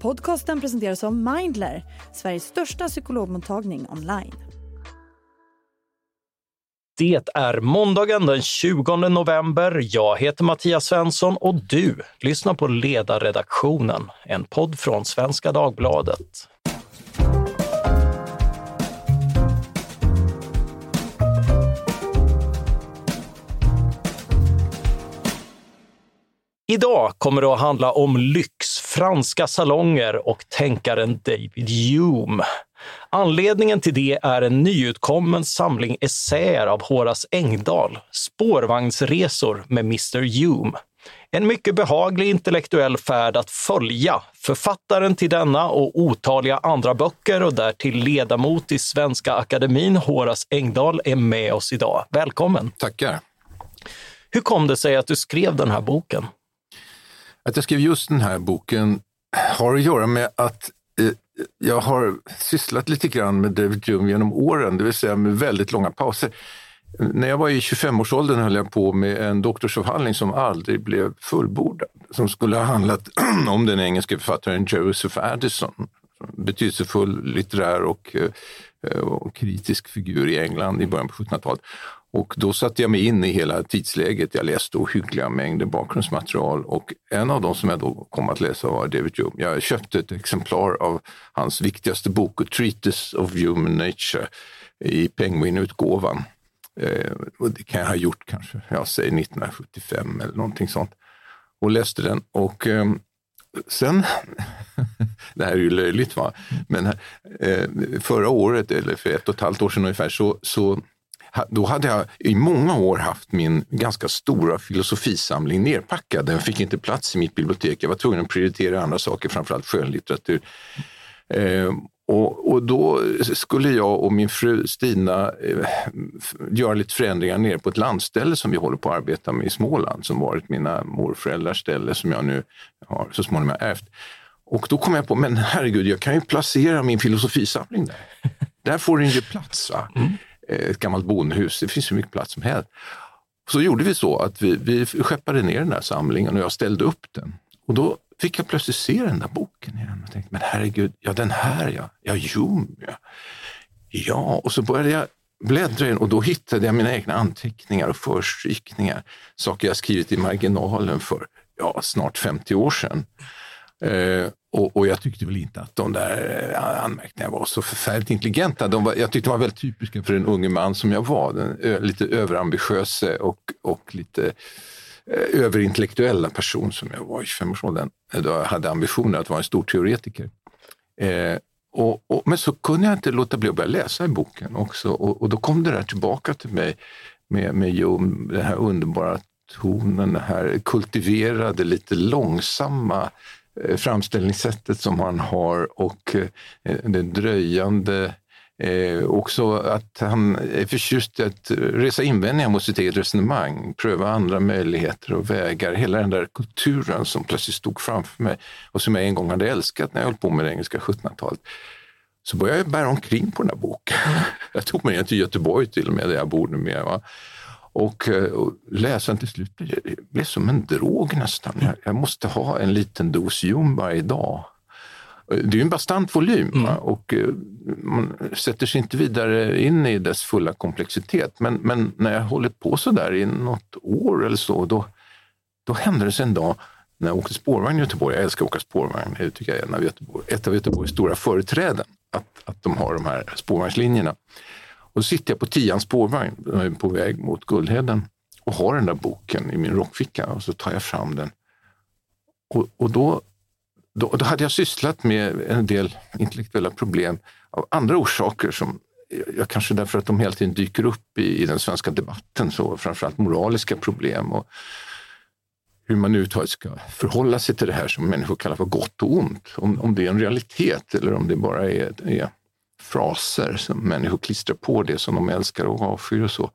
Podcasten presenteras av Mindler, Sveriges största psykologmottagning online. Det är måndagen den 20 november. Jag heter Mattias Svensson och du lyssnar på Ledarredaktionen, en podd från Svenska Dagbladet. Idag kommer det att handla om lyx, franska salonger och tänkaren David Hume. Anledningen till det är en nyutkommen samling essäer av Horace Engdahl, Spårvagnsresor med Mr. Hume. En mycket behaglig intellektuell färd att följa. Författaren till denna och otaliga andra böcker och därtill ledamot i Svenska Akademin, Horace Engdahl, är med oss idag. Välkommen! Tackar! Hur kom det sig att du skrev den här boken? Att jag skrev just den här boken har att göra med att jag har sysslat lite grann med David Hume genom åren, det vill säga med väldigt långa pauser. När jag var i 25-årsåldern höll jag på med en doktorsavhandling som aldrig blev fullbordad, som skulle ha handlat om den engelska författaren Joseph Addison, betydelsefull litterär och kritisk figur i England i början på 1700-talet. Och då satte jag mig in i hela tidsläget. Jag läste ohyggliga mängder bakgrundsmaterial och en av dem som jag då kom att läsa var David Hume. Jag köpte ett exemplar av hans viktigaste bok, Treatise of Human Nature, i Penguin-utgåvan. Och det kan jag ha gjort kanske, jag säger 1975 eller någonting sånt. Och läste den och sen, det här är ju löjligt va, men förra året eller för 1,5 år sedan ungefär så då hade jag i många år haft min ganska stora filosofisamling nerpackad. Den fick inte plats i mitt bibliotek. Jag var tvungen att prioritera andra saker, framförallt skönlitteratur. Och då skulle jag och min fru Stina göra lite förändringar nere på ett landställe som vi håller på att arbeta med i Småland, som varit mina morföräldrars ställe som jag nu har så småningom ärvt. Och då kom jag på, men herregud, jag kan ju placera min filosofisamling där. Där får den ju plats va? Mm. Ett gammalt bondhus, det finns ju mycket plats som helst. Så gjorde vi så att vi skeppade ner den här samlingen och jag ställde upp den. Och då fick jag plötsligt se den där boken igen och tänkte, men herregud, ja den här ja Hume ja. Ja, och så började jag bläddra in och då hittade jag mina egna anteckningar och förstrykningar. Saker jag skrivit i marginalen för snart 50 år sedan. Och jag tyckte väl inte att de där anmärkningarna var så förfärligt intelligenta. Jag tyckte de var väldigt typiska för en unge man som jag var. Lite överambitiöse och lite överintellektuella person som jag var i 25-årsåldern. Då jag hade ambitioner att vara en stor teoretiker. Men så kunde jag inte låta bli att börja läsa i boken också. Och då kom det där tillbaka till mig med Hume, den här underbara tonen, den här kultiverade, lite långsamma framställningssättet som han har och det dröjande. Också att han är förtjust att resa invändningar mot sitt eget resonemang, pröva andra möjligheter och vägar. Hela den där kulturen som plötsligt stod framför mig och som jag en gång hade älskat när jag höll på med det engelska 1700-talet. Så började jag bära omkring på den här boken. Jag tog mig till Göteborg till och med, där jag bor numera va. Och läsaren till slut blev som en drog nästan. Jag måste ha en liten dos Hume varje dag. Det är ju en bastant volym och man sätter sig inte vidare in i dess fulla komplexitet. Men när jag hållit på så där i något år eller så, då hände det sig en dag när jag åkte spårvagn i Göteborg. Jag älskar att åka spårvagn, det tycker jag är ett av Göteborgs stora företräden att de har de här spårvagnslinjerna. Och så sitter jag på 10:ans spårvagn på väg mot Guldheden och har den där boken i min rockficka och så tar jag fram den. Och då hade jag sysslat med en del intellektuella problem av andra orsaker som jag kanske därför att de hela tiden dyker upp i den svenska debatten, så framförallt moraliska problem och hur man överhuvudtaget ska förhålla sig till det här som människor kallar för gott och ont. Om det är en realitet eller om det bara är fraser som människor klistrar på det som de älskar och avskyr och så.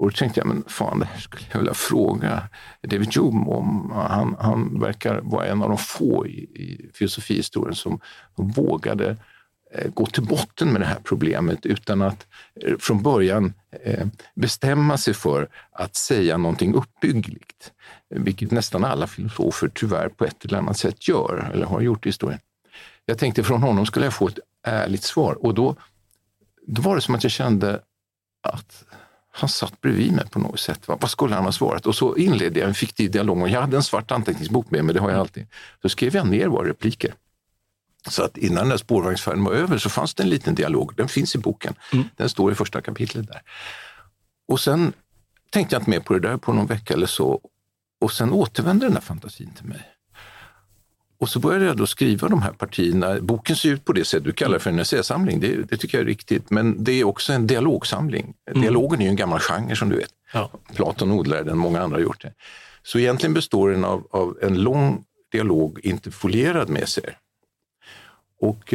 Och då tänkte jag, men fan, det här skulle jag vilja fråga David Hume om. Han verkar vara en av de få i filosofihistorien som vågade gå till botten med det här problemet utan att från början bestämma sig för att säga någonting uppbyggligt. Vilket nästan alla filosofer tyvärr på ett eller annat sätt gör eller har gjort i historien. Jag tänkte från honom skulle jag få ett ärligt svar och då var det som att jag kände att han satt bredvid mig på något sätt. Vad skulle han ha svarat? Och så inledde jag en fiktiv dialog och jag hade en svart anteckningsbok med mig, det har jag alltid. Så skrev jag ner våra repliker. Så att innan den här spårvagnsfärden var över så fanns det en liten dialog. Den finns i boken. Den står i första kapitlet där. Och sen tänkte jag inte mer på det där på någon vecka eller så. Och sen återvände den här fantasin till mig. Och så började jag då skriva de här partierna. Boken ser ut på det sätt du kallar för en essäsamling. Det tycker jag är riktigt. Men det är också en dialogsamling. Dialogen är ju en gammal genre som du vet. Ja. Platon odlade den, många andra har gjort det. Så egentligen består den av en lång dialog interfolierad med sig. Och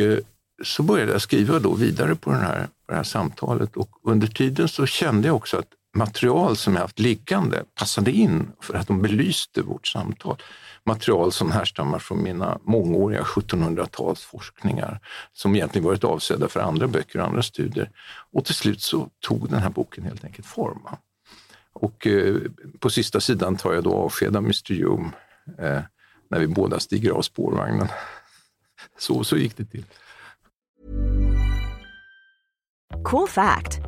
så började jag skriva då vidare på det här samtalet. Och under tiden så kände jag också att material som jag haft liggande passade in för att de belyste vårt samtal. Material som härstammar från mina mångåriga 1700-talsforskningar som egentligen varit avsedda för andra böcker och andra studier. Och till slut så tog den här boken helt enkelt form. Och på sista sidan tar jag då avsked av Mr. Hume när vi båda stiger av spårvagnen. Så gick det till. Cool fact,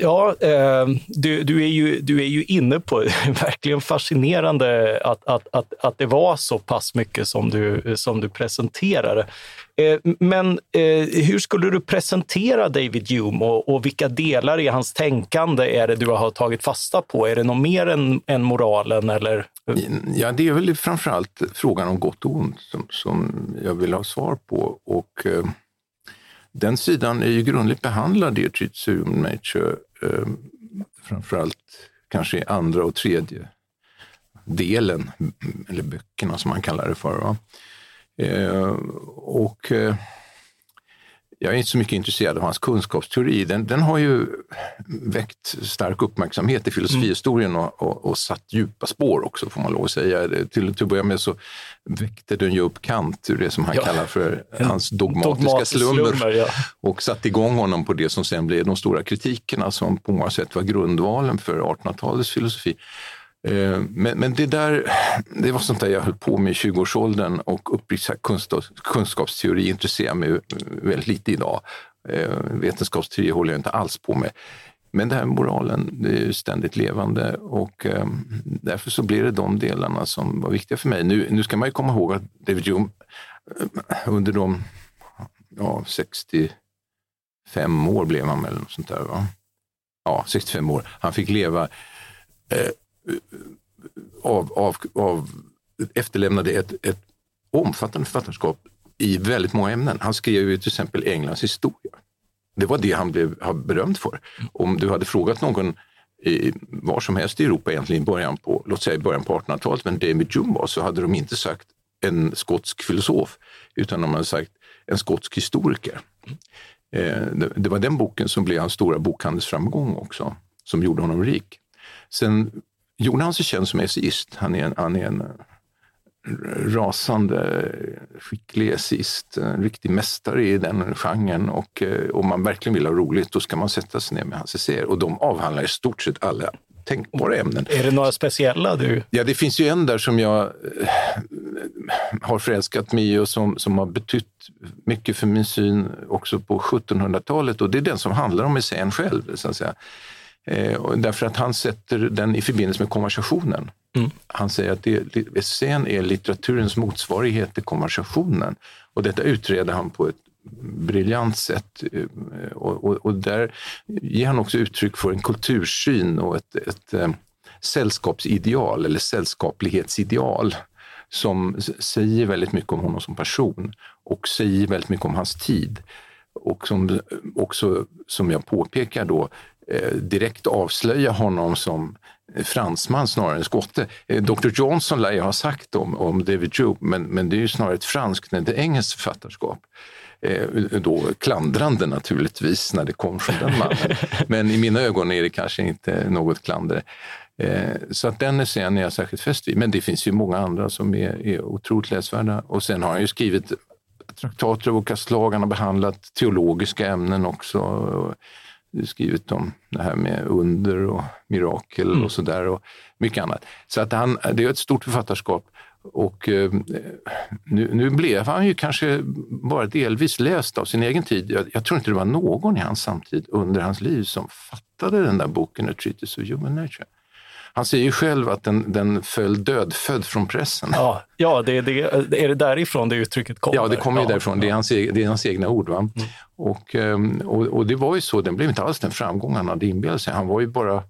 Ja, du är ju inne på verkligen fascinerande att det var så pass mycket som du presenterade. Men hur skulle du presentera David Hume och vilka delar i hans tänkande är det du har tagit fasta på? Är det något mer än moralen? Eller? Ja, det är väl framförallt frågan om gott och ont som jag vill ha svar på och... Den sidan är ju grundligt behandlad i Treatise of Human Nature, framförallt kanske i andra och tredje delen, eller böckerna som man kallar det för. Va? Och jag är inte så mycket intresserad av hans kunskapsteori. Den har ju väckt stark uppmärksamhet i filosofihistorien och satt djupa spår också, får man lov att säga. Till att börja med så väckte den ju upp Kant ur det som han kallar för hans dogmatiska slummer. Ja. Och satt igång honom på det som sen blev de stora kritikerna som på många sätt var grundvalen för 1800-talets filosofi. Men det var sånt där jag höll på med i 20-årsåldern och uppriktigt kunskapsteori intresserar mig väldigt lite idag. Vetenskapsteori håller jag inte alls på med. Men det här moralen, det är ju ständigt levande och därför så blir det de delarna som var viktiga för mig. Nu ska man ju komma ihåg att David Hume under de 65 år blev han eller något sånt där, va? Ja, 65 år. Han fick leva... efterlämnade ett omfattande författarskap i väldigt många ämnen. Han skrev ju till exempel Englands historia. Det var det han blev berömd för. Om du hade frågat någon var som helst i Europa egentligen i början på 1800-talet, men David Hume var, så hade de inte sagt en skotsk filosof, utan de hade sagt en skotsk historiker. Det var den boken som blev hans stora bokhandelsframgång också, som gjorde honom rik. Sen gjorde han sig känd som essayist. Han är en rasande skicklig essayist, en riktig mästare i den genren, och om man verkligen vill ha roligt då ska man sätta sig ner med hans essäer, och de avhandlar i stort sett alla tänkbara ämnen. Är det några speciella du? Ja, det finns ju en där som jag har förälskat mig i och som har betytt mycket för min syn också på 1700-talet, och det är den som handlar om essän själv, så att säga. Därför att han sätter den i förbindelse med konversationen. Han säger att essän är litteraturens motsvarighet till konversationen. Och detta utreder han på ett briljant sätt. Och där ger han också uttryck för en kultursyn och ett sällskapsideal eller sällskaplighetsideal som säger väldigt mycket om honom som person och säger väldigt mycket om hans tid. och som också, som jag påpekar då, direkt avslöja honom som fransman snarare än skotte. Dr. Johnson lär jag ha sagt om David Hume, men det är ju snarare ett franskt än ett engelskt författarskap. Då klandrande naturligtvis när det kom från den mannen. Men i mina ögon är det kanske inte något klandre. Så att den scenen är jag särskilt fäst vid. Men det finns ju många andra som är otroligt läsvärda. Och sen har han ju skrivit traktater av olika slag. Han har behandlat teologiska ämnen också. Skrivit om det här med under och mirakel och sådär och mycket annat. Så att det är ett stort författarskap. Och nu blev han ju kanske bara delvis läst av sin egen tid. Jag tror inte det var någon i hans samtid under hans liv som fattade den där boken, A Treatise of Human Nature. Han säger ju själv att den föll dödfödd från pressen. Ja, det är det därifrån det uttrycket kommer. Ja, det kommer ju därifrån. Det är hans egna ord. Va? Mm. Och det var ju så, den blev inte alls den framgång han hade inbillat sig. Han var ju bara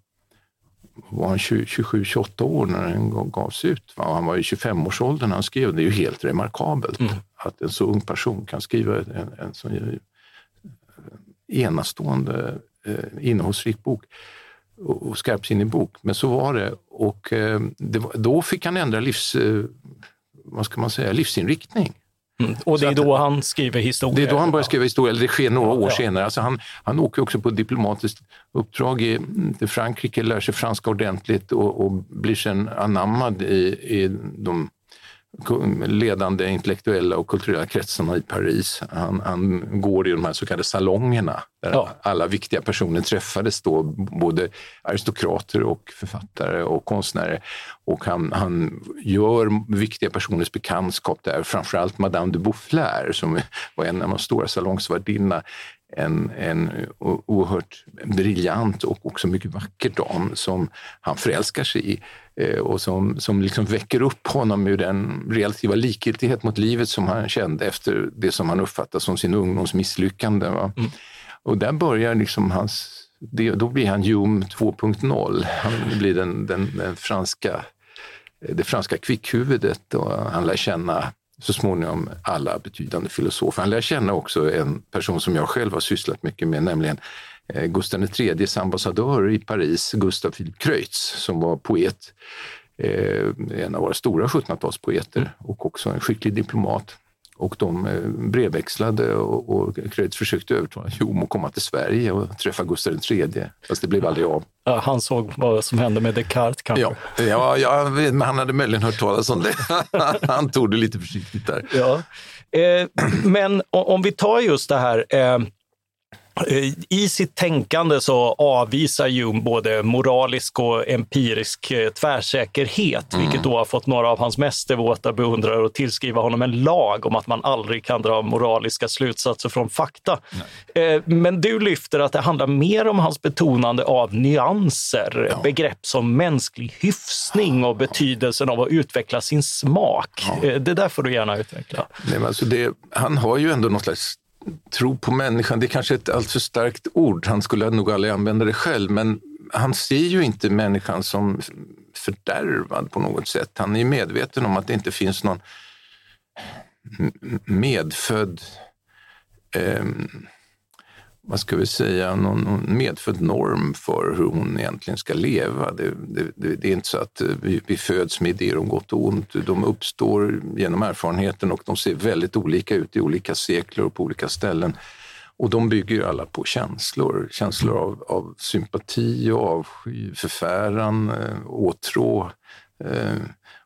27-28 år när den gavs ut. Va? Han var ju 25-årsåldern när han skrev. Det är ju helt remarkabelt att en så ung person kan skriva en sån enastående innehållsrik bok. Och skarpsinnig bok, men så var det. Och då fick han ändra livsinriktning. Och det är då han skriver historia. Det är då han börjar skriva historia, eller det sker några år senare. Alltså han åker också på diplomatiskt uppdrag till Frankrike, lär sig franska ordentligt och blir sedan anammad i de ledande intellektuella och kulturella kretsarna i Paris. Han går i de här så kallade salongerna där alla viktiga personer träffades då, både aristokrater och författare och konstnärer. Och han gör viktiga personers bekantskap där, framförallt Madame de Boufflers som var en av de stora salongsvärdinna. En oerhört briljant och också mycket vacker dam som han förälskar sig i och som liksom väcker upp honom ur den relativa likgiltighet mot livet som han kände efter det som han uppfattar som sin ungdoms misslyckande. Va? Mm. Och där börjar liksom då blir han Hume 2.0. Han blir det franska kvickhuvudet och han lär känna så småningom alla betydande filosofer. Han lär känna också en person som jag själv har sysslat mycket med, nämligen Gustav IIIs ambassadör i Paris, Gustaf Philippe Kreutz, som var poet, en av våra stora 1700-talspoeter och också en skicklig diplomat. Och de brevväxlade och Kreutz försökte övertala Hume att komma till Sverige och träffa Gustav III. Fast det blev aldrig av. Ja, han såg vad som hände med Descartes kanske. Ja, men han hade möjligen hört talas om det. Han tog det lite försiktigt där. Ja. Men om vi tar just det här... I sitt tänkande så avvisar Hume både moralisk och empirisk tvärsäkerhet, vilket då har fått några av hans mest devota beundrare att tillskriva honom en lag om att man aldrig kan dra moraliska slutsatser från fakta. Nej. Men du lyfter att det handlar mer om hans betonande av nyanser, begrepp som mänsklig hyfsning och betydelsen av att utveckla sin smak. Ja. Det där får du gärna utveckla. Nej, men alltså han har ju ändå något slags tro på människan, det är kanske ett alltför starkt ord, han skulle nog aldrig använda det själv, men han ser ju inte människan som fördärvad på något sätt. Han är medveten om att det inte finns någon medfödd någon medfödd norm för hur hon egentligen ska leva. Det är inte så att vi föds med idéer om gott och ont. De uppstår genom erfarenheten och de ser väldigt olika ut i olika sekler och på olika ställen. Och de bygger ju alla på känslor. Känslor av sympati och avsky, förfäran, åtrå.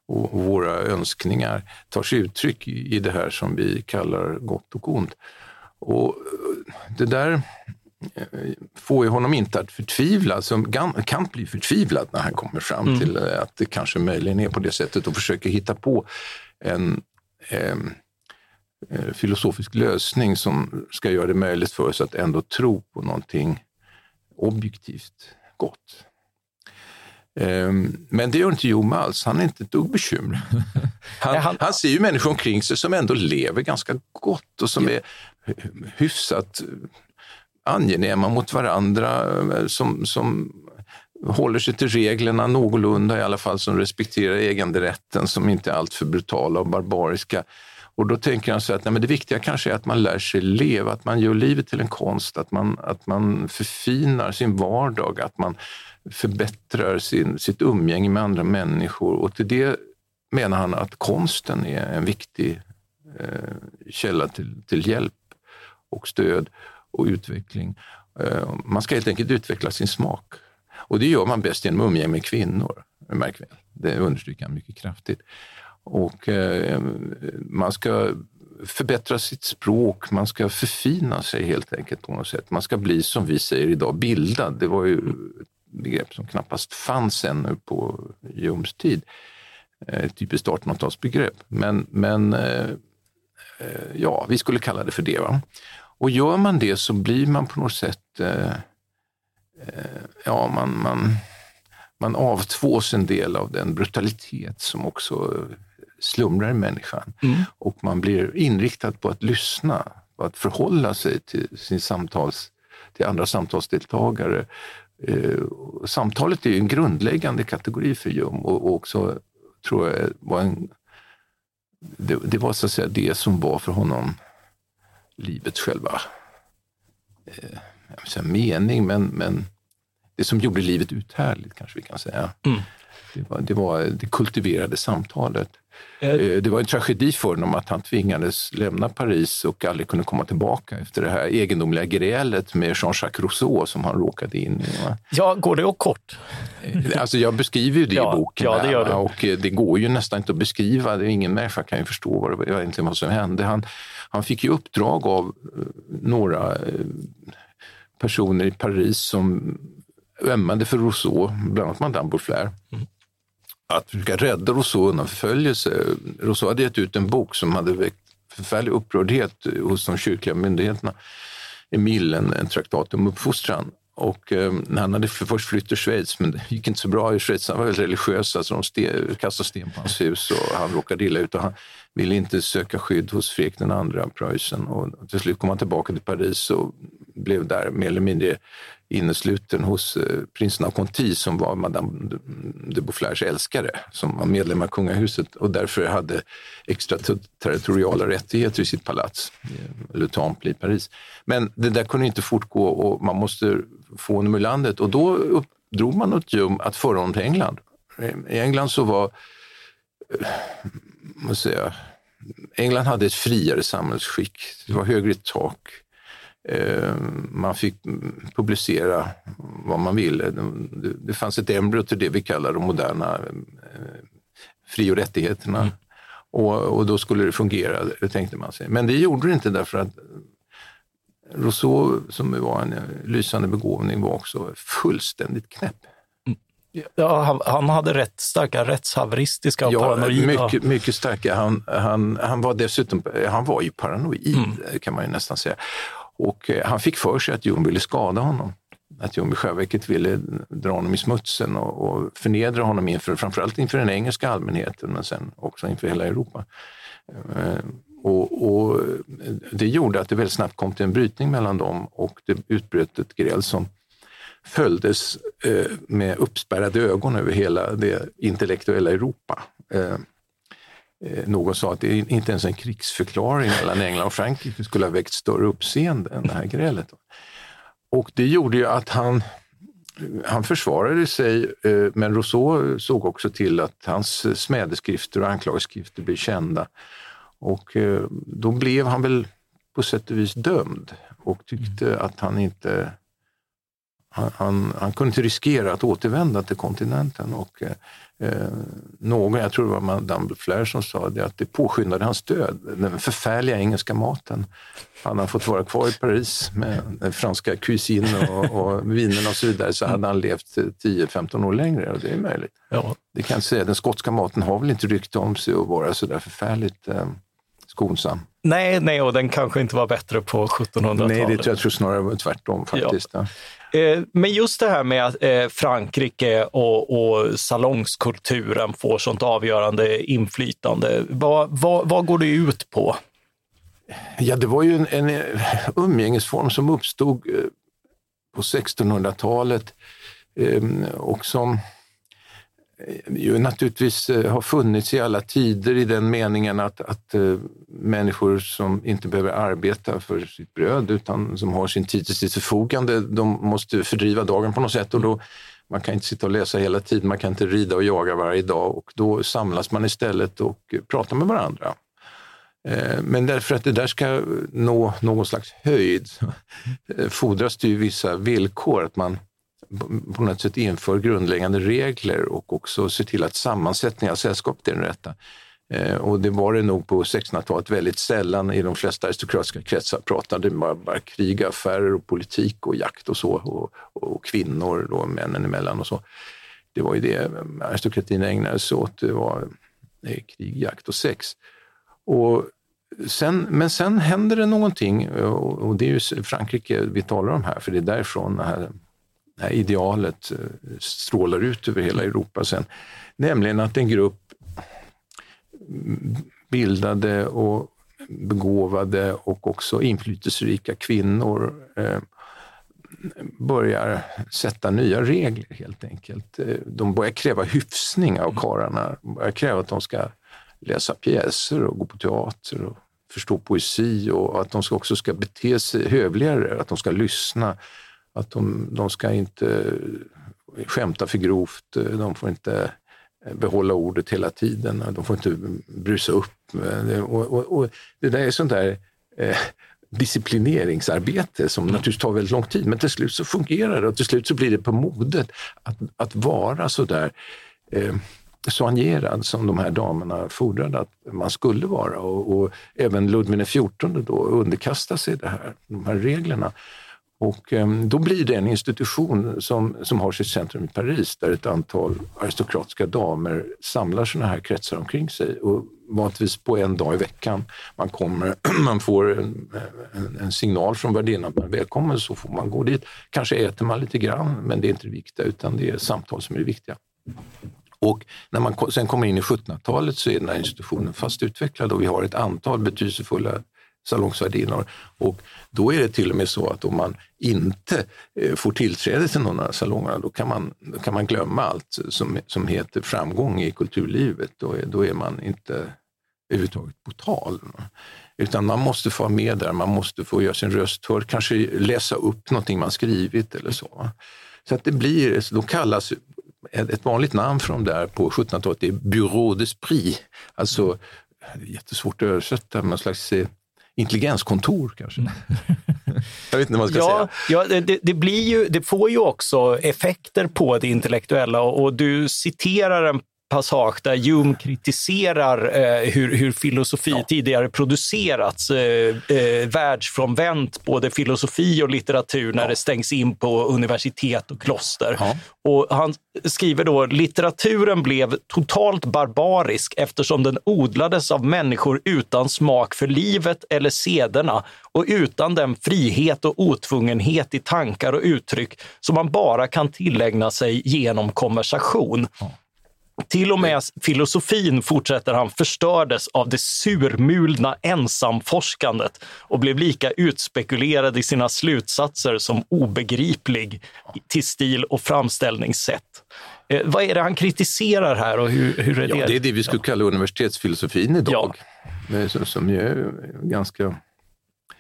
Och våra önskningar tar sig uttryck i det här som vi kallar gott och ont. Och det där får ju honom inte att förtvivla, som kan bli förtvivlad när han kommer fram till att det kanske möjligen är på det sättet och försöker hitta på en filosofisk lösning som ska göra det möjligt för oss att ändå tro på någonting objektivt gott. Men det gör inte Hume alls. Han är inte ett dugg bekymrad. Han ser ju människor omkring sig som ändå lever ganska gott och som är hyfsat angenäma mot varandra, som håller sig till reglerna någorlunda i alla fall, som respekterar äganderätten, som inte är allt för brutala och barbariska. Och då tänker han så att nej, men det viktiga kanske är att man lär sig leva, att man gör livet till en konst, att man förfinar sin vardag, att man förbättrar sitt umgänge med andra människor. Och till det menar han att konsten är en viktig källa till hjälp och stöd och utveckling. Man ska helt enkelt utveckla sin smak. Och det gör man bäst genom umgänge med kvinnor, märk väl. Det understryker han mycket kraftigt. Och man ska förbättra sitt språk, man ska förfina sig helt enkelt på något sätt. Man ska bli, som vi säger idag, bildad. Det var ju ett begrepp som knappast fanns ännu på Humes tid. Typiskt 1800-talsbegrepp. Men vi skulle kalla det för det, va? Och gör man det så blir man på något sätt, man avtvås en del av den brutalitet som också slumrar i människan. Mm. Och man blir inriktad på att lyssna, på att förhålla sig till till andra samtalsdeltagare. Samtalet är ju en grundläggande kategori för Hume och också tror jag var det var så att säga det som var för honom livets själva mening, men det som gjorde livet uthärligt kanske vi kan säga. Mm. Det var det kultiverade samtalet. Det var en tragedi för honom att han tvingades lämna Paris och aldrig kunde komma tillbaka efter det här egendomliga grälet med Jean-Jacques Rousseau som han råkade in i. Ja, går det och kort? Alltså jag beskriver ju det i boken. Ja, det gör det. Och det går ju nästan inte att beskriva. Det är ingen människa kan ju förstå vad som hände. Han fick ju uppdrag av några personer i Paris som ömmande för Rousseau, bland annat Madame de Boufflers, att försöka rädda Rousseau undan förföljelse. Rousseau hade gett ut en bok som hade väckt förfärlig upprördhet hos de kyrkliga myndigheterna. Emile, en traktat om uppfostran. Och han hade först flytt till Schweiz, men det gick inte så bra i Schweiz. Han var väldigt religiös, så alltså de kastade sten på hans hus och han råkade illa ut. Och han ville inte söka skydd hos Fredrik den andra, Preussen. Och till slut kom han tillbaka till Paris och blev där mer eller mindre innesluten hos prinsen av Conti som var Madame de Boufflers älskare som var medlem av kungahuset och därför hade extra territoriala rättigheter i sitt palats Le Temple i Paris. Men det där kunde inte fortgå och man måste få honom ur landet och då uppdrog man åt Hume att föra honom till England. I England så var England hade ett friare samhällsskick. Det var högre tak. Man fick publicera vad man ville. Det fanns ett embryo till det vi kallar de moderna fri- och rättigheterna. Mm. Och då skulle det fungera, det tänkte man sig. Men det gjorde det inte därför att Rousseau, som var en lysande begåvning, var också fullständigt knäpp. Ja, han hade rätt starka rättshaveristiska och paranoida. Mycket, mycket starka. Han var ju paranoid, kan man ju nästan säga. Och han fick för sig att Hume ville skada honom. Att Hume i själva verket ville dra honom i smutsen och förnedra honom framförallt inför den engelska allmänheten, men sen också inför hela Europa. Och det gjorde att det väldigt snabbt kom till en brytning mellan dem och det utbröt ett gräl som följdes med uppspärrade ögon över hela det intellektuella Europa. Någon sa att det inte ens en krigsförklaring mellan England och Frankrike skulle ha väckt större uppseende än det här grälet. Och det gjorde ju att han försvarade sig, men Rousseau såg också till att hans smädeskrifter och anklagelsskrifter blev kända. Och då blev han väl på sätt och vis dömd och tyckte att han kunde inte riskera att återvända till kontinenten och någon, jag tror det var Madame Boufflers som sa det, att det påskyndade hans död. Den förfärliga engelska maten. Hade han fått vara kvar i Paris med den franska cuisine och vinerna och så vidare så hade han levt 10-15 år längre och det är möjligt. Ja. Det kan jag säga, den skotska maten har väl inte rykte om sig att vara så där förfärligt skonsam. Nej, och den kanske inte var bättre på 1700-talet. Nej, det tror jag snarare var tvärtom faktiskt. Ja. Men just det här med att Frankrike och salongskulturen får sånt avgörande inflytande. Vad går det ut på? Ja, det var ju en umgängesform som uppstod på 1600-talet och som ju naturligtvis har funnits i alla tider i den meningen att människor som inte behöver arbeta för sitt bröd utan som har sin tid till sitt förfogande, de måste fördriva dagen på något sätt, och då man kan inte sitta och läsa hela tiden, man kan inte rida och jaga varje dag, och då samlas man istället och pratar med varandra. Men därför att det där ska nå någon slags höjd fordras det ju vissa villkor, att man på något sätt inför grundläggande regler och också se till att sammansättningen av sällskapet är den rätta. Och det var det nog på 1600-talet väldigt sällan i de flesta aristokratiska kretsar pratade bara krig, affärer och politik och jakt och så, och kvinnor då, männen emellan och så. Det var ju det aristokratin ägnade sig åt, det var krig, jakt och sex. Och sen händer det någonting, och det är ju Frankrike vi talar om här, för det är därifrån det här idealet strålar ut över hela Europa sen. Nämligen att en grupp bildade och begåvade och också inflytelserika kvinnor börjar sätta nya regler helt enkelt. De börjar kräva hyfsning av karlarna, börjar kräva att de ska läsa pjäser och gå på teater och förstå poesi, och att de också ska bete sig hövligare, att de ska lyssna, att de ska inte skämta för grovt, de får inte behålla ordet hela tiden, de får inte brusa upp. Och det där är sånt där disciplineringsarbete som naturligtvis tar väldigt lång tid, men till slut så fungerar det, och till slut så blir det på modet att vara så där soignerad som de här damerna fordrade att man skulle vara, och även Ludvig XIV då underkastade sig de här reglerna. Och då blir det en institution som har sitt centrum i Paris, där ett antal aristokratiska damer samlar såna här kretsar omkring sig, och vanligtvis på en dag i veckan. Man får en signal från värdinnan att man är välkommen, så får man gå dit. Kanske äter man lite grann, men det är inte det viktiga, utan det är samtal som är viktiga. Och när man sen kommer in i 1700-talet så är den här institutionen fast utvecklad, och vi har ett antal betydelsefulla salongsvärdinnor, och då är det till och med så att om man inte får tillträde till någon av salongerna, då kan man glömma allt som heter framgång i kulturlivet. Då är man inte överhuvudtaget på tal, utan man måste få med där, man måste få göra sin röst hörd, kanske läsa upp någonting man skrivit eller så. Så att det blir, då kallas ett vanligt namn från där på 1700-talet, det är bureau d'esprit, alltså jättesvårt att översätta, men slags intelligenskontor kanske. Jag vet inte vad man ska säga. Ja, det får ju också effekter på det intellektuella, och du citerar en passage där Hume kritiserar hur filosofi tidigare producerats världsfrånvänt, både filosofi och litteratur, när det stängs in på universitet och kloster. Ja. Och han skriver då: litteraturen blev totalt barbarisk eftersom den odlades av människor utan smak för livet eller sederna, och utan den frihet och otvungenhet i tankar och uttryck som man bara kan tillägna sig genom konversation. Ja. Till och med filosofin, fortsätter han, förstördes av det surmulna ensamforskandet och blev lika utspekulerad i sina slutsatser som obegriplig till stil och framställningssätt. Vad är det han kritiserar här, och hur är det? Ja, det är det vi skulle kalla universitetsfilosofin idag. Ja. Som ju är ganska...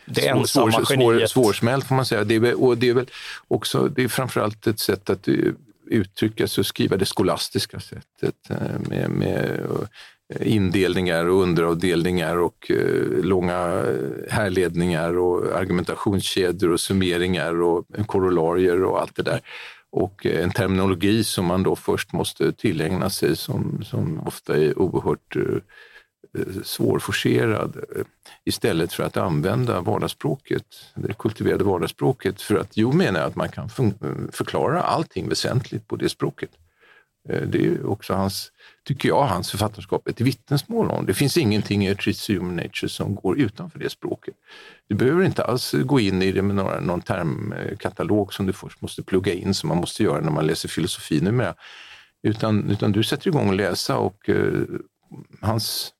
Det är svårsmält får man säga. Det är väl också, det är framförallt ett sätt att uttryckas och skriva det skolastiska sättet med indelningar och underavdelningar och långa härledningar och argumentationskedjor och summeringar och korollarier och allt det där. Och en terminologi som man då först måste tillägna sig som ofta är oerhört svårforcerad, istället för att använda vardagsspråket, det kultiverade vardagsspråket, för att jag menar att man kan förklara allting väsentligt på det språket. Det är ju också hans författarskap ett vittnesmål om. Det finns ingenting i Treatise of Human Nature som går utanför det språket. Du behöver inte alls gå in i det med någon termkatalog som du först måste plugga in, som man måste göra när man läser filosofi numera. Utan du sätter igång och läsa, och hans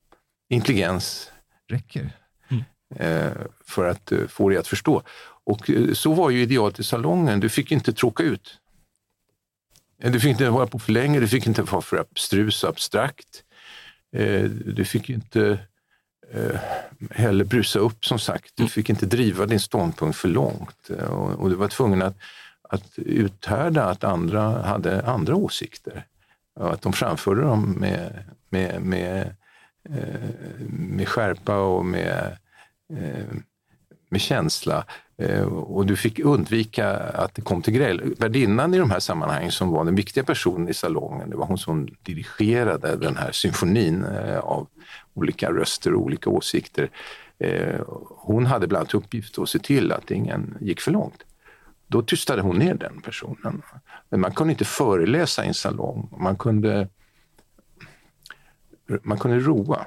intelligens räcker för att få dig att förstå. Och så var ju idealet i salongen. Du fick inte tråka ut. Du fick inte vara på för länge, du fick inte vara för abstrus, abstrakt. Du fick inte heller brusa upp, som sagt. Du fick inte driva din ståndpunkt för långt. Och du var tvungen att uthärda att andra hade andra åsikter. Och att de framförde dem med skärpa och med känsla. Och du fick undvika att det kom till gräl. Värdinnan i de här sammanhangen, som var den viktiga personen i salongen, det var hon som dirigerade den här symfonin av olika röster och olika åsikter. Hon hade bland annat uppgift att se till att ingen gick för långt. Då tystade hon ner den personen. Men man kunde inte föreläsa i en salong. Man kunde roa.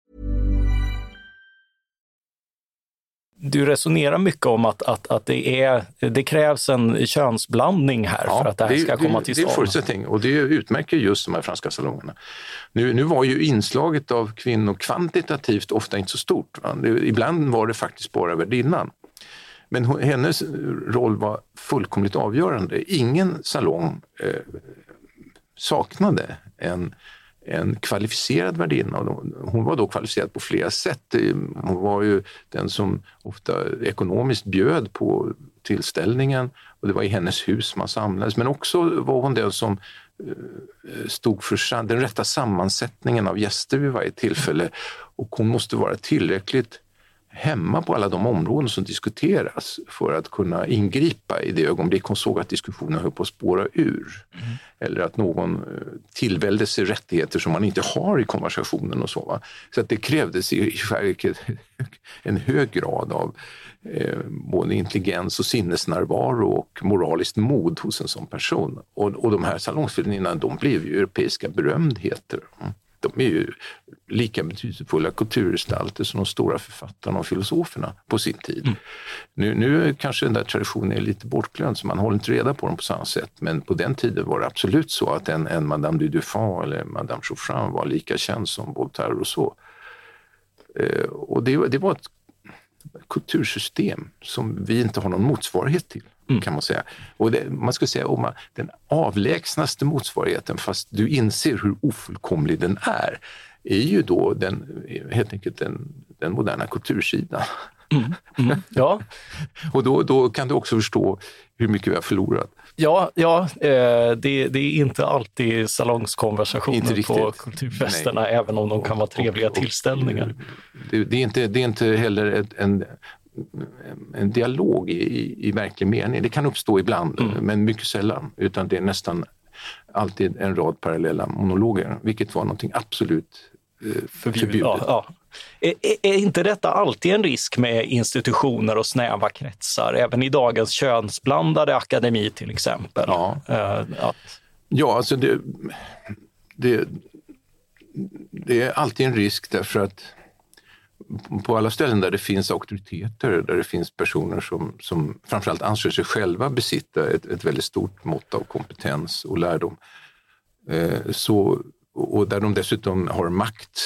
Du resonerar mycket om att det krävs en könsblandning här, ja, för att det här ska komma till stånd. Det är förutsättning, och det utmärker just de här franska salongerna. Nu var ju inslaget av kvinnor kvantitativt ofta inte så stort. Va? Ibland var det faktiskt bara värdinnan. Men hennes roll var fullkomligt avgörande. Ingen salong saknade en kvalificerad värdinna. Hon var då kvalificerad på flera sätt. Hon var ju den som ofta ekonomiskt bjöd på tillställningen, och det var i hennes hus man samlades. Men också var hon den som stod för den rätta sammansättningen av gäster vid varje tillfälle, och hon måste vara tillräckligt hemma på alla de områden som diskuteras för att kunna ingripa i det ögonblick hon såg att diskussionen höll på att spåra ur. Mm. Eller att någon tillvälde sig rättigheter som man inte har i konversationen och så. Va? Så att det krävdes i verket en hög grad av både intelligens och sinnesnärvaro och moraliskt mod hos en sån person. Och de här salongsvärdinnorna, de blev ju europeiska berömdheter. De är ju lika betydelsefulla kulturgestalter som de stora författarna och filosoferna på sin tid. Mm. Nu kanske den där traditionen är lite bortglömd, så man håller inte reda på dem på samma sätt. Men på den tiden var det absolut så att en Madame du Dufin eller Madame Geoffrin var lika känd som Voltaire och så. Och det var ett kultursystem som vi inte har någon motsvarighet till, kan man säga. Och man skulle säga om den avlägsnaste motsvarigheten, fast du inser hur ofullkomlig den är ju då helt enkelt den moderna kultursidan. Mm. Mm. Ja. Och då kan du också förstå hur mycket vi har förlorat. Ja, det är inte alltid salongskonversationer på kulturfesterna. Nej. Även om de kan vara trevliga tillställningar. Det är inte heller en dialog i verklig mening. Det kan uppstå ibland, men mycket sällan. Utan det är nästan alltid en rad parallella monologer, vilket var någonting absolut förbjudet. Ja. Är inte detta alltid en risk med institutioner och snäva kretsar? Även i dagens könsblandade akademi till exempel. Alltså det är alltid en risk, därför att på alla ställen där det finns auktoriteter, där det finns personer som framförallt anser sig själva besitta ett väldigt stort mått av kompetens och lärdom, och där de dessutom har makt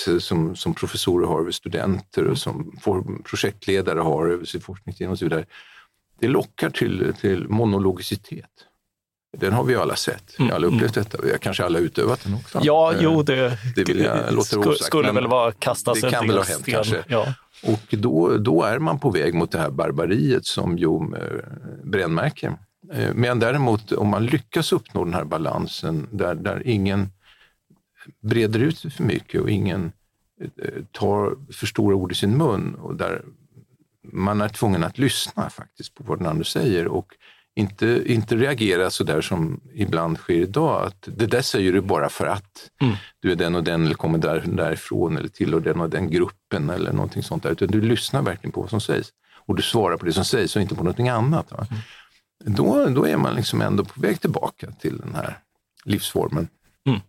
som professorer har över studenter och som projektledare har över sin forskningsteam och så vidare. Det lockar till monologicitet. Den har vi alla sett. Vi har alla upplevt detta. Vi har kanske alla utövat den också. Ja, det vill jag låta osagt, skulle väl vara kastas det kan väl ha hänt kanske. Ja. Och då är man på väg mot det här barbariet som Hume brännmärker. Men däremot, om man lyckas uppnå den här balansen där ingen breder ut sig för mycket och ingen tar för stora ord i sin mun, och där man är tvungen att lyssna faktiskt på vad den andra säger och inte reagera så där som ibland sker idag, att det där säger du bara för att du är den och den eller kommer därifrån eller tillhör den och den gruppen eller någonting sånt där, utan du lyssnar verkligen på vad som sägs och du svarar på det som sägs och inte på någonting annat. Va? Då är man liksom ändå på väg tillbaka till den här livsformen. Mm.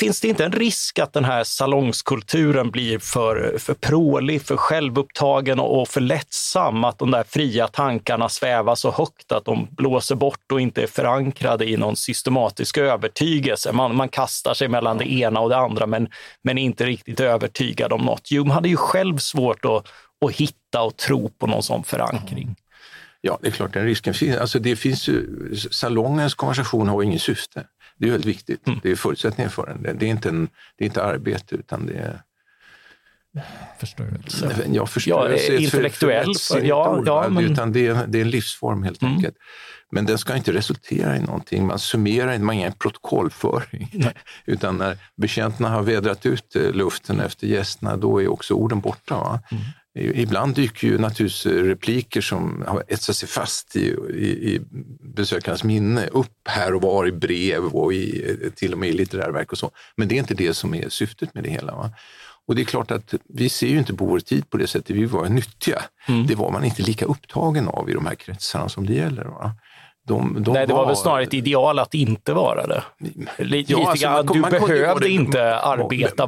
Finns det inte en risk att den här salongskulturen blir för prålig, för självupptagen och för lättsam? Att de där fria tankarna svävar så högt att de blåser bort och inte är förankrade i någon systematisk övertygelse. Man kastar sig mellan det ena och det andra men är inte riktigt övertygad om något. Hume hade ju själv svårt att hitta och tro på någon sån förankring. Ja, det är klart den risken finns. Alltså det finns ju, salongens konversation har ingen syfte. Det är väldigt viktigt. Mm. Det är förutsättningen för den. Det är inte arbete utan det är... Förstörelse. Ja, förstörelse. Ja, intellektuellt. Utan det är en livsform helt enkelt. Men den ska inte resultera i någonting. Man summerar inte, man är en protokollföring. Nej. Utan när betjänterna har vädrat ut luften efter gästerna, då är också orden borta, va? Mm. Ibland dyker ju naturligtvis repliker som har etsat sig fast i besökarnas minne upp här och var i brev och till och med i litterärverk och så. Men det är inte det som är syftet med det hela, va? Och det är klart att vi ser ju inte på vår tid på det sättet. Vi var nyttiga. Mm. Det var man inte lika upptagen av i de här kretsarna som det gäller, va? Nej, det var väl snarare ett ideal att inte vara det. Man behövde inte arbeta.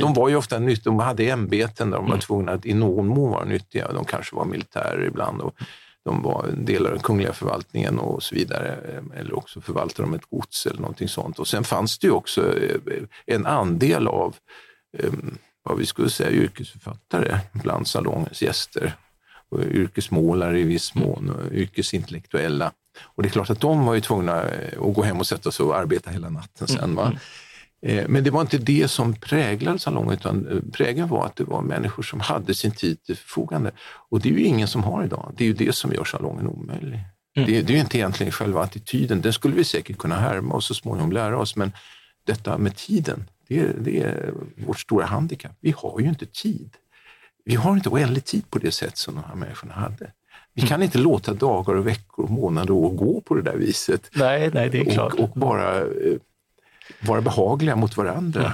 De var ju ofta nyttiga, de hade ämbeten där de var tvungna att i någon mån vara nyttiga. De kanske var militärer ibland och de var delar av den kungliga förvaltningen och så vidare. Eller också förvaltade de ett gods eller någonting sånt. Och sen fanns det ju också en andel av vad vi skulle säga yrkesförfattare bland salongens gäster. Yrkesmålare i viss mån och yrkesintellektuella. Och det är klart att de var ju tvungna att gå hem och sätta sig och arbeta hela natten sen, va? Men det var inte det som präglade salongen, utan prägen var att det var människor som hade sin tid till förfogande. Och det är ju ingen som har idag. Det är ju det som gör salongen omöjlig. Det är ju inte egentligen själva attityden. Den skulle vi säkert kunna härma och så småningom lära oss. Men detta med tiden, det är vårt stora handikapp. Vi har ju inte tid. Vi har inte oändlig tid på det sätt som de här människorna hade. Vi kan inte låta dagar och veckor och månader och år gå på det där viset. Nej, det är klart. Och bara vara behagliga mot varandra.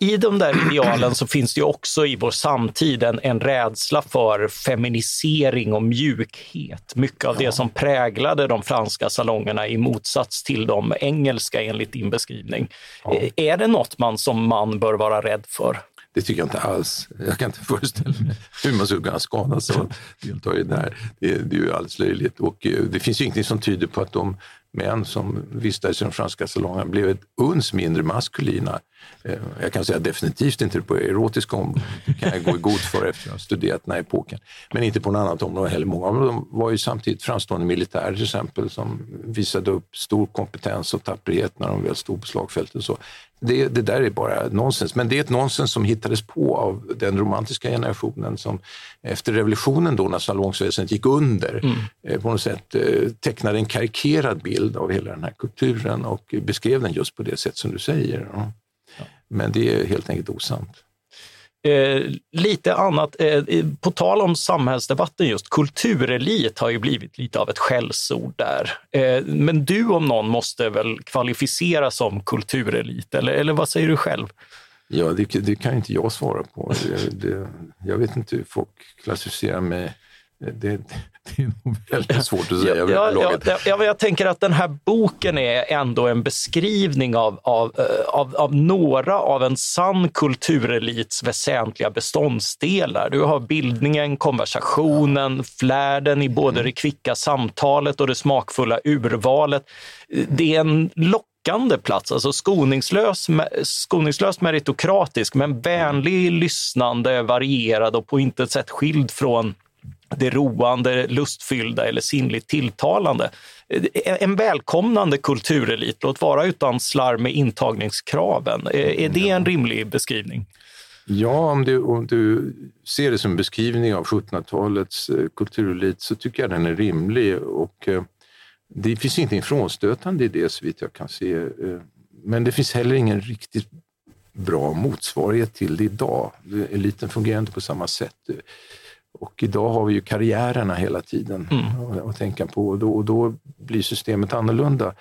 I de där idealen så finns det ju också i vår samtid en rädsla för feminisering och mjukhet. Mycket av det som präglade de franska salongerna i motsats till de engelska enligt din beskrivning. Ja. Är det något man som man bör vara rädd för? Det tycker jag inte alls. Jag kan inte föreställa mig hur man skulle kunna skada sig och delta i det här. Det är ju alldeles löjligt. Och det finns ju ingenting som tyder på att de män som vistades i de franska salongerna blev ett uns mindre maskulina. Jag kan säga definitivt inte på erotiska områden. Det kan jag gå i god för efter att ha studerat den här epoken. Men inte på något annat område heller. Många av dem var ju samtidigt framstående militärer till exempel som visade upp stor kompetens och tapperhet när de väl stod på slagfältet och så. Det där är bara nonsens. Men det är ett nonsens som hittades på av den romantiska generationen som efter revolutionen då när salongsväsendet gick under på något sätt tecknade en karikerad bild av hela den här kulturen och beskrev den just på det sätt som du säger. Ja. Men det är helt enkelt osant. Lite annat, på tal om samhällsdebatten just, kulturelit har ju blivit lite av ett skällsord där. Men du om någon måste väl kvalificeras som kulturelit, eller vad säger du själv? Ja, det kan inte jag svara på. Jag vet inte hur folk klassificerar mig. Det är nog väldigt svårt att säga. Jag tänker att den här boken är ändå en beskrivning av några av en sann kulturelits väsentliga beståndsdelar. Du har bildningen, konversationen, flärden i både det kvicka samtalet och det smakfulla urvalet. Det är en lockande plats, alltså skoningslöst meritokratisk, men vänlig, lyssnande, varierad och på intet sätt skild från det roande, lustfyllda eller sinnligt tilltalande. En välkomnande kulturelit, låt vara utan slarv med intagningskraven. Är det en rimlig beskrivning? Ja, om du ser det som en beskrivning av 1700-talets kulturelit så tycker jag den är rimlig. Och det finns inte en frånstötande i det såvitt jag kan se. Men det finns heller ingen riktigt bra motsvarighet till det idag. Eliten fungerar inte på samma sätt. Och idag har vi ju karriärerna hela tiden att tänka på. Och då blir systemet annorlunda.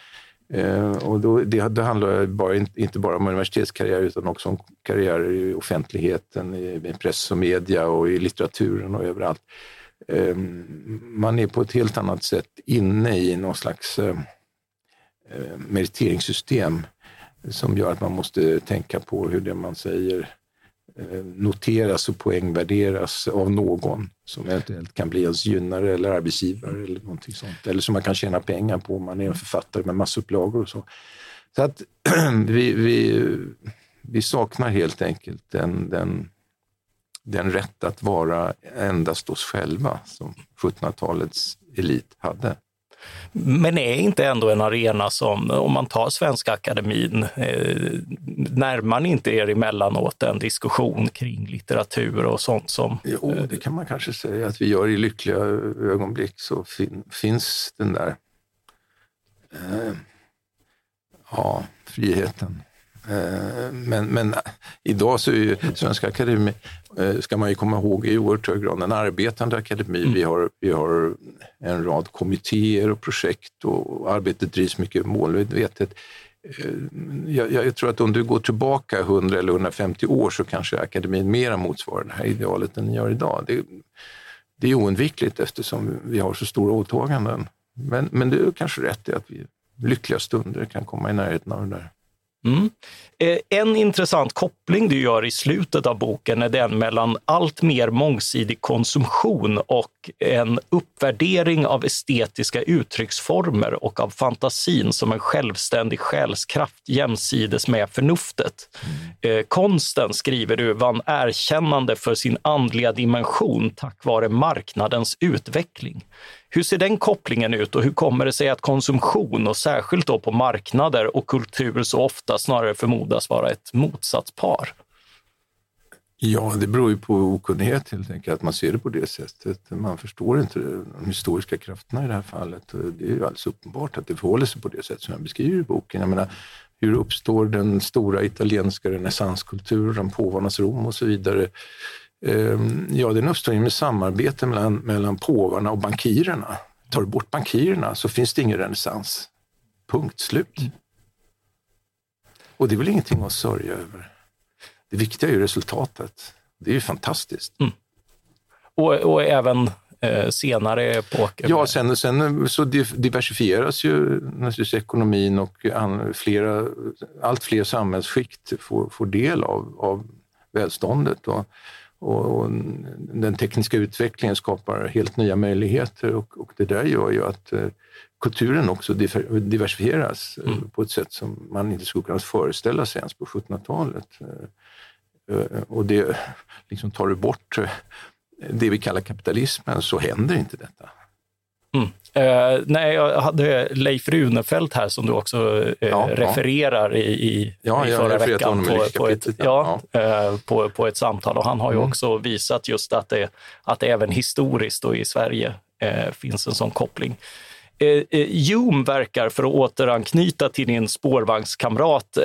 Och då handlar bara, inte bara om universitetskarriär utan också om karriärer i offentligheten, i press och media och i litteraturen och överallt. man är på ett helt annat sätt inne i någon slags meriteringssystem som gör att man måste tänka på hur det man säger noteras och poängvärderas av någon som eventuellt kan bli ens gynnare eller arbetsgivare eller någonting sånt, eller som man kan tjäna pengar på om man är en författare med massupplagor och så. Så att vi saknar helt enkelt den rätt att vara endast oss själva som 1700-talets elit hade. Men är inte ändå en arena som, om man tar Svenska Akademin, närmar inte er emellanåt en diskussion kring litteratur och sånt som... Jo, det kan man kanske säga att vi gör i lyckliga ögonblick, så finns den där friheten. Men idag så är ju Svenska Akademin, ska man ju komma ihåg, i oerhört hög grad en arbetande akademi. Vi har en rad kommittéer och projekt, och arbetet drivs mycket målmedvetet. Jag tror att om du går tillbaka 100 eller 150 år så kanske akademin mera motsvarar det här idealet än gör idag. Det är oundvikligt eftersom vi har så stora åtaganden. Men det är kanske rätt i att vi lyckliga stunder kan komma i närheten av det där. Mm. En intressant koppling du gör i slutet av boken är den mellan allt mer mångsidig konsumtion och en uppvärdering av estetiska uttrycksformer och av fantasin som en självständig själskraft jämsides med förnuftet. Konsten, skriver du, vann erkännande för sin andliga dimension tack vare marknadens utveckling. Hur ser den kopplingen ut, och hur kommer det sig att konsumtion, och särskilt då på marknader och kultur, så ofta snarare förmodas vara ett motsatspar? Ja, det beror ju på okunnighet helt enkelt, att man ser det på det sättet. Man förstår inte de historiska krafterna i det här fallet. Det är ju alldeles uppenbart att det förhåller sig på det sätt som jag beskriver i boken. Jag menar, hur uppstår den stora italienska renässanskulturen, påvarnas Rom och så vidare? Ja, den uppstår ju med samarbete mellan påvarna och bankirerna. Tar du bort bankirerna så finns det ingen renässans. Punkt, slut. Och det är väl ingenting att sörja över. Det viktiga är ju resultatet. Det är ju fantastiskt. Mm. Och även senare epoker. Ja, sen så diversifieras ju naturligtvis ekonomin, och allt fler samhällsskikt får del av välståndet. Och den tekniska utvecklingen skapar helt nya möjligheter, och det där gör ju att kulturen också diversifieras på ett sätt som man inte skulle kunna föreställa sig ens på 1700-talet. Och det, liksom, tar du bort det vi kallar kapitalismen så händer inte detta. Mm. Nej, jag hade Leif Runefeldt här som du också refererar i förra veckan på ett samtal, och han har ju också visat just att det även historiskt och i Sverige finns en sån koppling. Hume verkar, för att återanknyta till din spårvagnskamrat,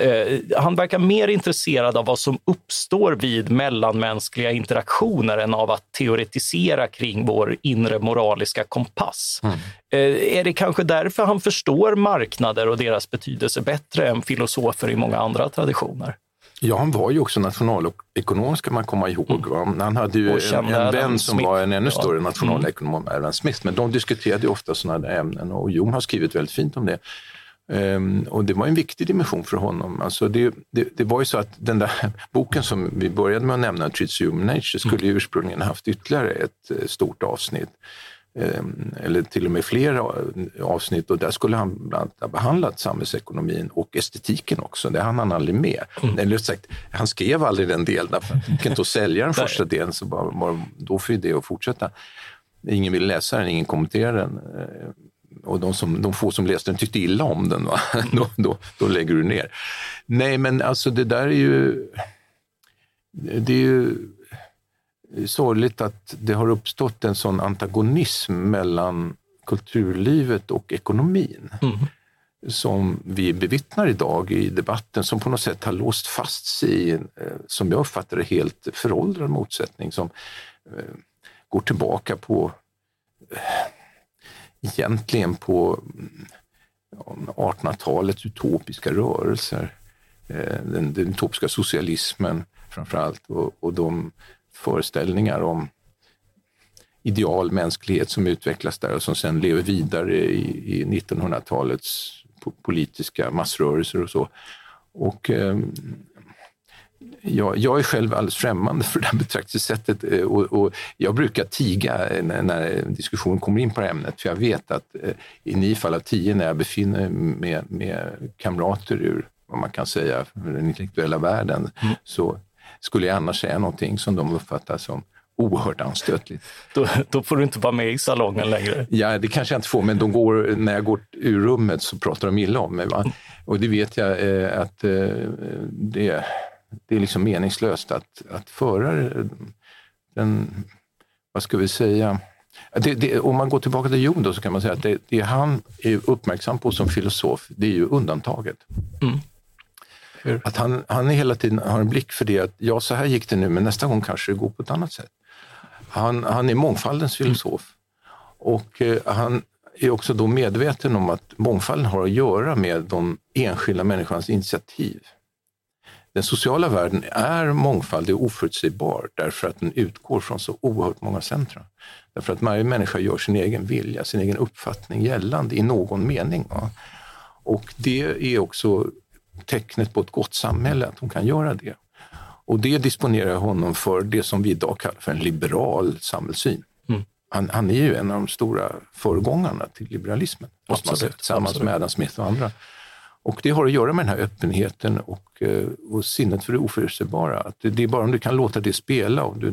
han verkar mer intresserad av vad som uppstår vid mellanmänskliga interaktioner än av att teoretisera kring vår inre moraliska kompass. Mm. Är det kanske därför han förstår marknader och deras betydelse bättre än filosofer i många andra traditioner? Ja, han var ju också nationalekonom, ska man komma ihåg. Va? Han hade ju en vän som var en ännu större nationalekonom, Adam Smith, men de diskuterade ju ofta sådana där ämnen, och Hume har skrivit väldigt fint om det. Och det var en viktig dimension för honom. Alltså det var ju så att den där boken som vi började med att nämna, Treatise of Human Nature, skulle ju ursprungligen haft ytterligare ett stort avsnitt, eller till och med flera avsnitt, och där skulle han bland annat ha behandlat samhällsekonomin och estetiken också. Det hann han aldrig med. Eller sagt, han skrev aldrig den delen, därför att han kan inte sälja den första delen, så bara då får det att fortsätta. Ingen vill läsa den, ingen kommenterar den, och de få som läste den tyckte illa om den, va? Då lägger du ner. Nej, men alltså det där är ju... Det är ju sorgligt att det har uppstått en sån antagonism mellan kulturlivet och ekonomin som vi bevittnar idag i debatten, som på något sätt har låst fast sig i en, som jag uppfattar det, helt föråldrad motsättning som går tillbaka på egentligen på 1800-talets utopiska rörelser, den utopiska socialismen framförallt, och de föreställningar om ideal mänsklighet som utvecklas där och som sen lever vidare i 1900-talets politiska massrörelser och så. Och jag är själv alldeles främmande för det här betraktelsesättet och jag brukar tiga när diskussionen kommer in på ämnet, för jag vet att i 9 fall av 10 när jag befinner mig med kamrater ur vad man kan säga den intellektuella världen, så skulle jag annars säga någonting som de uppfattar som oerhört anstötligt. Då får du inte vara med i salongen längre. Ja, det kanske jag inte får, men de går, när jag går ur rummet så pratar de illa om mig. Va? Och det vet jag att det är liksom meningslöst att föra den, vad ska vi säga, om man går tillbaka till Hume då, så kan man säga att det han är uppmärksam på som filosof, det är ju undantaget. Mm. Att han hela tiden har en blick för det att ja, så här gick det nu, men nästa gång kanske det går på ett annat sätt. Han är mångfaldens filosof och han är också då medveten om att mångfalden har att göra med de enskilda människans initiativ. Den sociala världen är mångfald, det är oförutsägbar därför att den utgår från så oerhört många centra. Därför att varje människa gör sin egen vilja, sin egen uppfattning gällande i någon mening. Va? Och det är också tecknet på ett gott samhälle att hon kan göra det. Och det disponerar honom för det som vi idag kallar för en liberal samhällssyn. Mm. Han är ju en av de stora föregångarna till liberalismen. Absolut. Tillsammans med Adam Smith och andra. Och det har att göra med den här öppenheten och sinnet för det oförutsägbara. Att det är bara om du kan låta det spela, om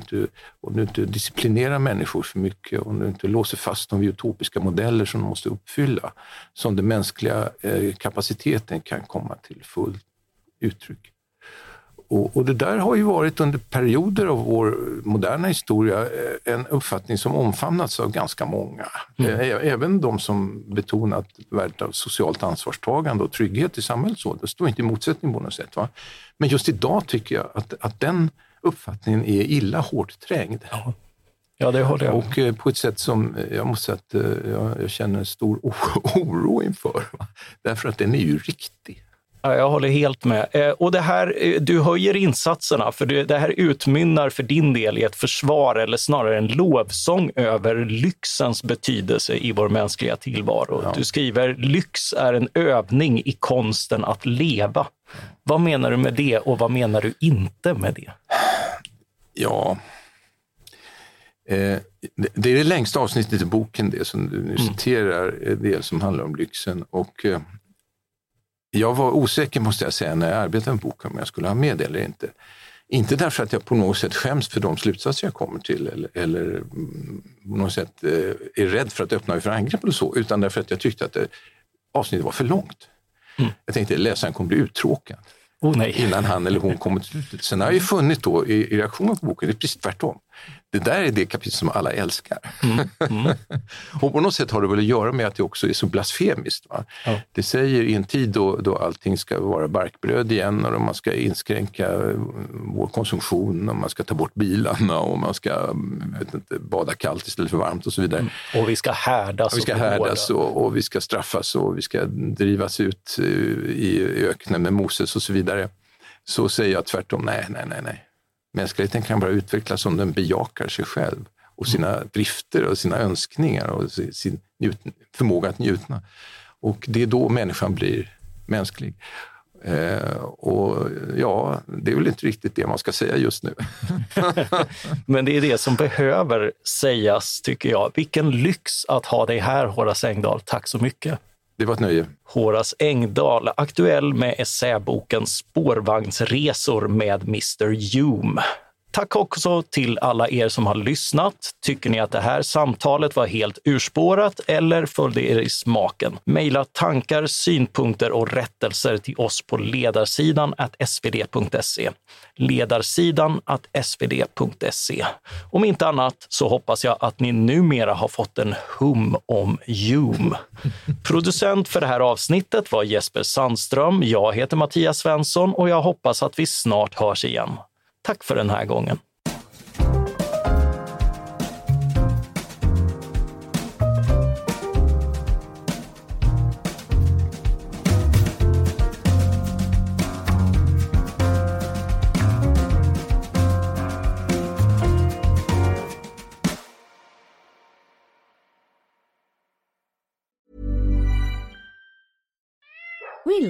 du inte disciplinerar människor för mycket, om du inte låser fast de utopiska modeller som de måste uppfylla, som den mänskliga kapaciteten kan komma till full uttryck. Och det där har ju varit under perioder av vår moderna historia en uppfattning som omfamnats av ganska många. Mm. Även de som betonat värdet av socialt ansvarstagande och trygghet i samhället. Så det står inte i motsättning på något sätt. Va? Men just idag tycker jag att den uppfattningen är illa hårt trängd. Ja. Ja, det håller jag. Och på ett sätt som jag måste säga att jag känner en stor oro inför. Va? Därför att den är ju riktig. Ja, jag håller helt med. Och det här, du höjer insatserna, för det här utmynnar för din del i ett försvar eller snarare en lovsång över lyxens betydelse i vår mänskliga tillvaro. Ja. Du skriver, lyx är en övning i konsten att leva. Vad menar du med det och vad menar du inte med det? Ja, det är det längsta avsnittet i boken, det som du nu citerar, det som handlar om lyxen och... Jag var osäker, måste jag säga, när jag arbetade med boken om jag skulle ha med det eller inte. Inte därför att jag på något sätt skäms för de slutsatser jag kommer till eller på något sätt är rädd för att öppna mig för angrepp eller så, utan därför att jag tyckte att avsnittet var för långt. Mm. Jag tänkte att läsaren kommer bli uttråkad innan han eller hon kommer till slutet. Sen har jag ju funnit då i reaktionen på boken, det är precis tvärtom. Det där är det kapitel som alla älskar. Mm. Mm. Och på något sätt har det väl att göra med att det också är så blasfemiskt. Va? Ja. Det säger i en tid då allting ska vara barkbröd igen och man ska inskränka vår konsumtion och man ska ta bort bilarna och man ska bada kallt istället för varmt och så vidare. Mm. Och vi ska härdas. Och vi ska straffas och vi ska drivas ut i öknen med Moses och så vidare. Så säger jag tvärtom, nej. Mänskligheten kan bara utvecklas om den bejakar sig själv och sina drifter och sina önskningar och sin förmåga att njuta. Och det är då människan blir mänsklig. Och ja, det är väl inte riktigt det man ska säga just nu. Men det är det som behöver sägas, tycker jag. Vilken lyx att ha dig här, Horace Engdahl. Tack så mycket. Det var ett nöje. Horace Engdahl, aktuell med essäboken Spårvagnsresor med Mr. Hume. Tack också till alla er som har lyssnat. Tycker ni att det här samtalet var helt urspårat eller följde er i smaken? Mejla tankar, synpunkter och rättelser till oss på ledarsidan@svd.se. Ledarsidan@svd.se. Om inte annat så hoppas jag att ni numera har fått en hum om Hume. Producent för det här avsnittet var Jesper Sandström. Jag heter Mattias Svensson och jag hoppas att vi snart hörs igen. Tack för den här gången. We